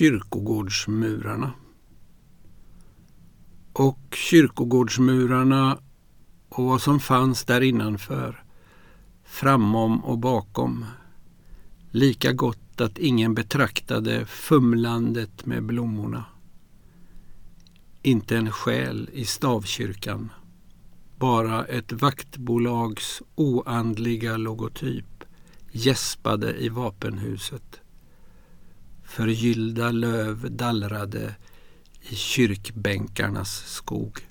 kyrkogårdsmurarna. Och kyrkogårdsmurarna och vad som fanns där innanför, framom och bakom. Lika gott att ingen betraktade fumlandet med blommorna. Inte en själ i stavkyrkan. Bara ett vaktbolags oandliga logotyp gäspade i vapenhuset. Förgyllda löv dallrade i kyrkbänkarnas skog.